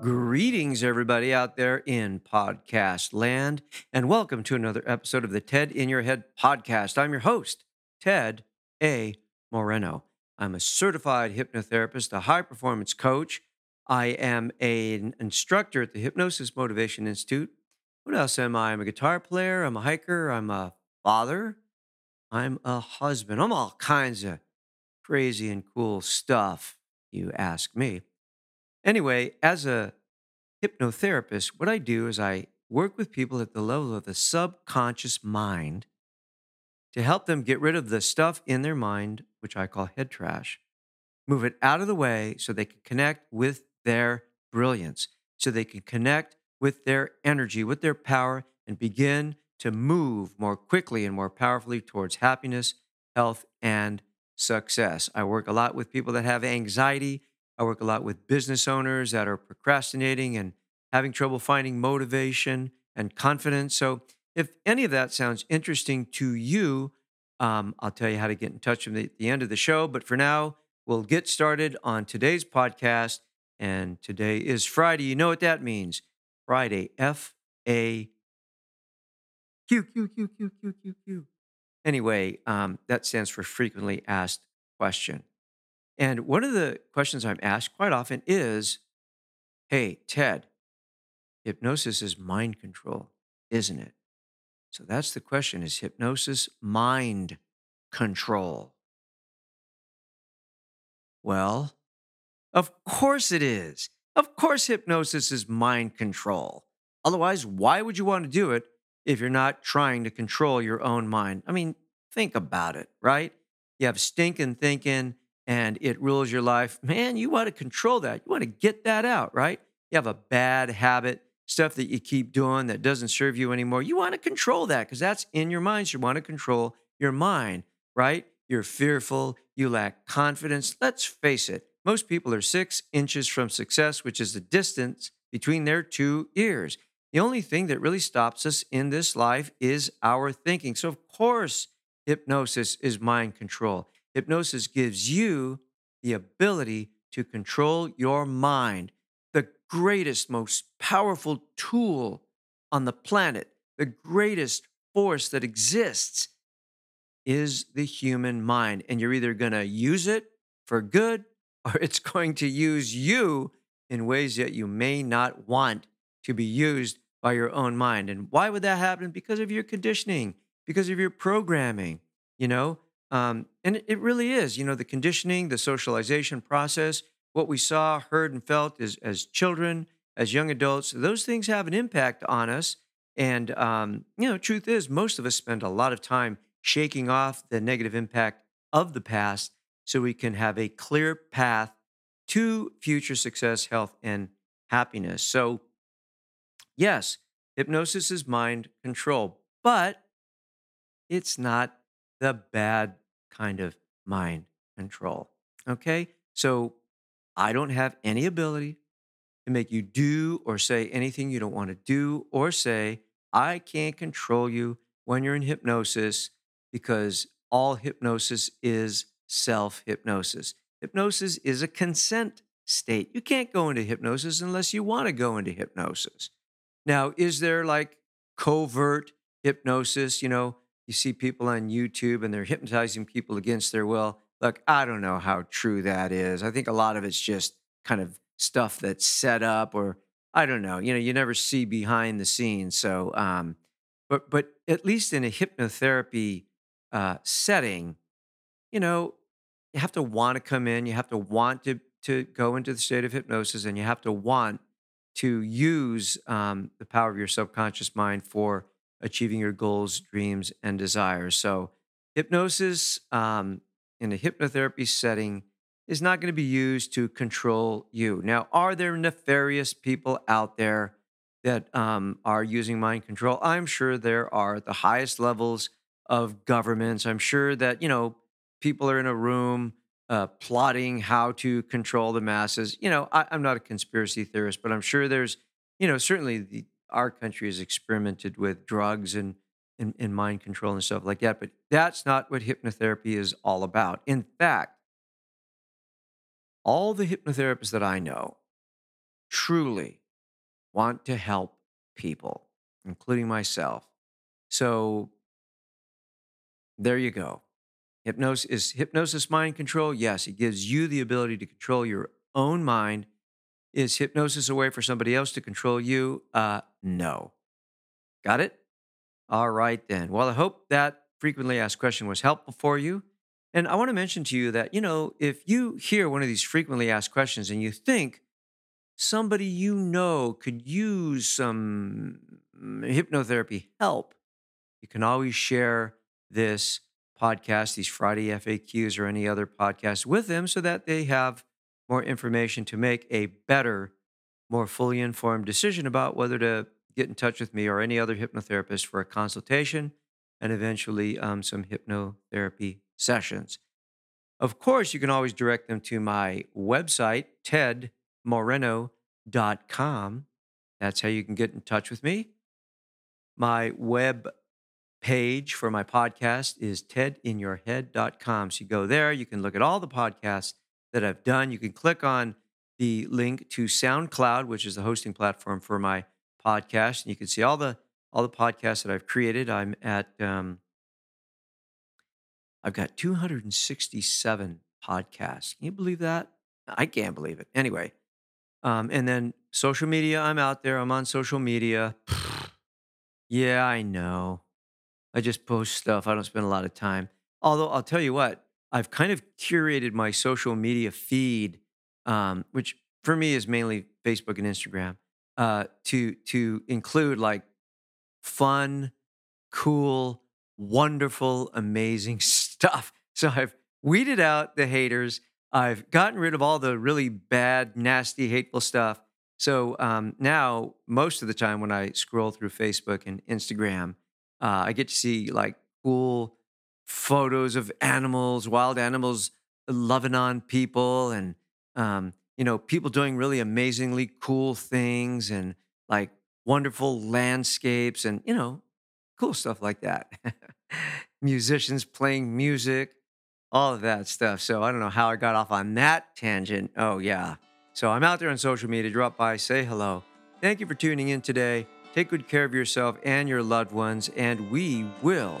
Greetings, everybody out there in podcast land, and welcome to another episode of the TED in Your Head podcast. I'm your host, Ted A. Moreno. I'm a certified hypnotherapist, a high-performance coach. I am an instructor at the Hypnosis Motivation Institute. What else am I? I'm a guitar player. I'm a hiker. I'm a father. I'm a husband. I'm all kinds of crazy and cool stuff, you ask me. Anyway, as a hypnotherapist, what I do is I work with people at the level of the subconscious mind to help them get rid of the stuff in their mind, which I call head trash, move it out of the way so they can connect with their brilliance, so they can connect with their energy, with their power, and begin to move more quickly and more powerfully towards happiness, health, and success. I work a lot with people that have anxiety. I work a lot with business owners that are procrastinating and having trouble finding motivation and confidence. So if any of that sounds interesting to you, I'll tell you how to get in touch with me at the end of the show. But for now, we'll get started on today's podcast. And today is Friday. You know what that means. Friday, F-A-Q. Anyway, that stands for frequently asked question. And one of the questions I'm asked quite often is, hey, Ted, hypnosis is mind control, isn't it? So that's the question, is hypnosis mind control? Well, of course it is. Of course hypnosis is mind control. Otherwise, why would you want to do it if you're not trying to control your own mind? I mean, think about it, right? You have stinking thinking, and it rules your life. Man, you want to control that. You want to get that out, right? You have a bad habit, stuff that you keep doing that doesn't serve you anymore. You want to control that because that's in your mind. So you want to control your mind, right? You're fearful. You lack confidence. Let's face it. Most people are 6 inches from success, which is the distance between their two ears. The only thing that really stops us in this life is our thinking. So, of course, hypnosis is mind control. Hypnosis gives you the ability to control your mind, the greatest, most powerful tool on the planet, the greatest force that exists is the human mind. And you're either going to use it for good or it's going to use you in ways that you may not want to be used by your own mind. And why would that happen? Because of your conditioning, because of your programming, you know? And it really is, you know, the conditioning, the socialization process, what we saw, heard, and felt as children, as young adults, those things have an impact on us. And, you know, truth is, most of us spend a lot of time shaking off the negative impact of the past so we can have a clear path to future success, health, and happiness. So, yes, hypnosis is mind control, but it's not the bad kind of mind control, okay? So I don't have any ability to make you do or say anything you don't want to do or say. I can't control you when you're in hypnosis because all hypnosis is self-hypnosis. Hypnosis is a consent state. You can't go into hypnosis unless you want to go into hypnosis. Now, is there like covert hypnosis, you know, you see people on YouTube and they're hypnotizing people against their will. Look, I don't know how true that is. I think a lot of it's just kind of stuff that's set up or I don't know. You know, you never see behind the scenes. So, but at least in a hypnotherapy setting, you know, you have to want to come in. You have to want to go into the state of hypnosis and you have to want to use the power of your subconscious mind for achieving your goals, dreams, and desires. So hypnosis in a hypnotherapy setting is not going to be used to control you. Now, are there nefarious people out there that are using mind control? I'm sure there are. The highest levels of governments. I'm sure that, you know, people are in a room plotting how to control the masses. You know, I'm not a conspiracy theorist, but I'm sure there's, you know, certainly our country has experimented with drugs and mind control and stuff like that. But that's not what hypnotherapy is all about. In fact, all the hypnotherapists that I know truly want to help people, including myself. So there you go. Hypnosis mind control? Yes, it gives you the ability to control your own mind. Is hypnosis a way for somebody else to control you? No. Got it? All right, then. Well, I hope that frequently asked question was helpful for you. And I want to mention to you that, you know, if you hear one of these frequently asked questions and you think somebody you know could use some hypnotherapy help, you can always share this podcast, these Friday FAQs or any other podcast with them so that they have more information to make a better, more fully informed decision about whether to get in touch with me or any other hypnotherapist for a consultation and eventually some hypnotherapy sessions. Of course, you can always direct them to my website, tedmoreno.com. That's how you can get in touch with me. My web page for my podcast is tedinyourhead.com. So you go there, you can look at all the podcasts that I've done. You can click on the link to SoundCloud, which is the hosting platform for my podcast, and you can see all the podcasts that I've created. I'm at I've got 267 podcasts. Can you believe that? I can't believe it. Anyway, and then social media, I'm out there. I'm on social media. Yeah, I know. I just post stuff. I don't spend a lot of time. Although I'll tell you what, I've kind of curated my social media feed, which for me is mainly Facebook and Instagram, to include like fun, cool, wonderful, amazing stuff. So I've weeded out the haters. I've gotten rid of all the really bad, nasty, hateful stuff. So now, most of the time when I scroll through Facebook and Instagram, I get to see like cool photos of animals, wild animals loving on people and, you know, people doing really amazingly cool things and like wonderful landscapes and, you know, cool stuff like that. Musicians playing music, all of that stuff. So I don't know how I got off on that tangent. Oh, yeah. So I'm out there on social media. Drop by, say hello. Thank you for tuning in today. Take good care of yourself and your loved ones, and we will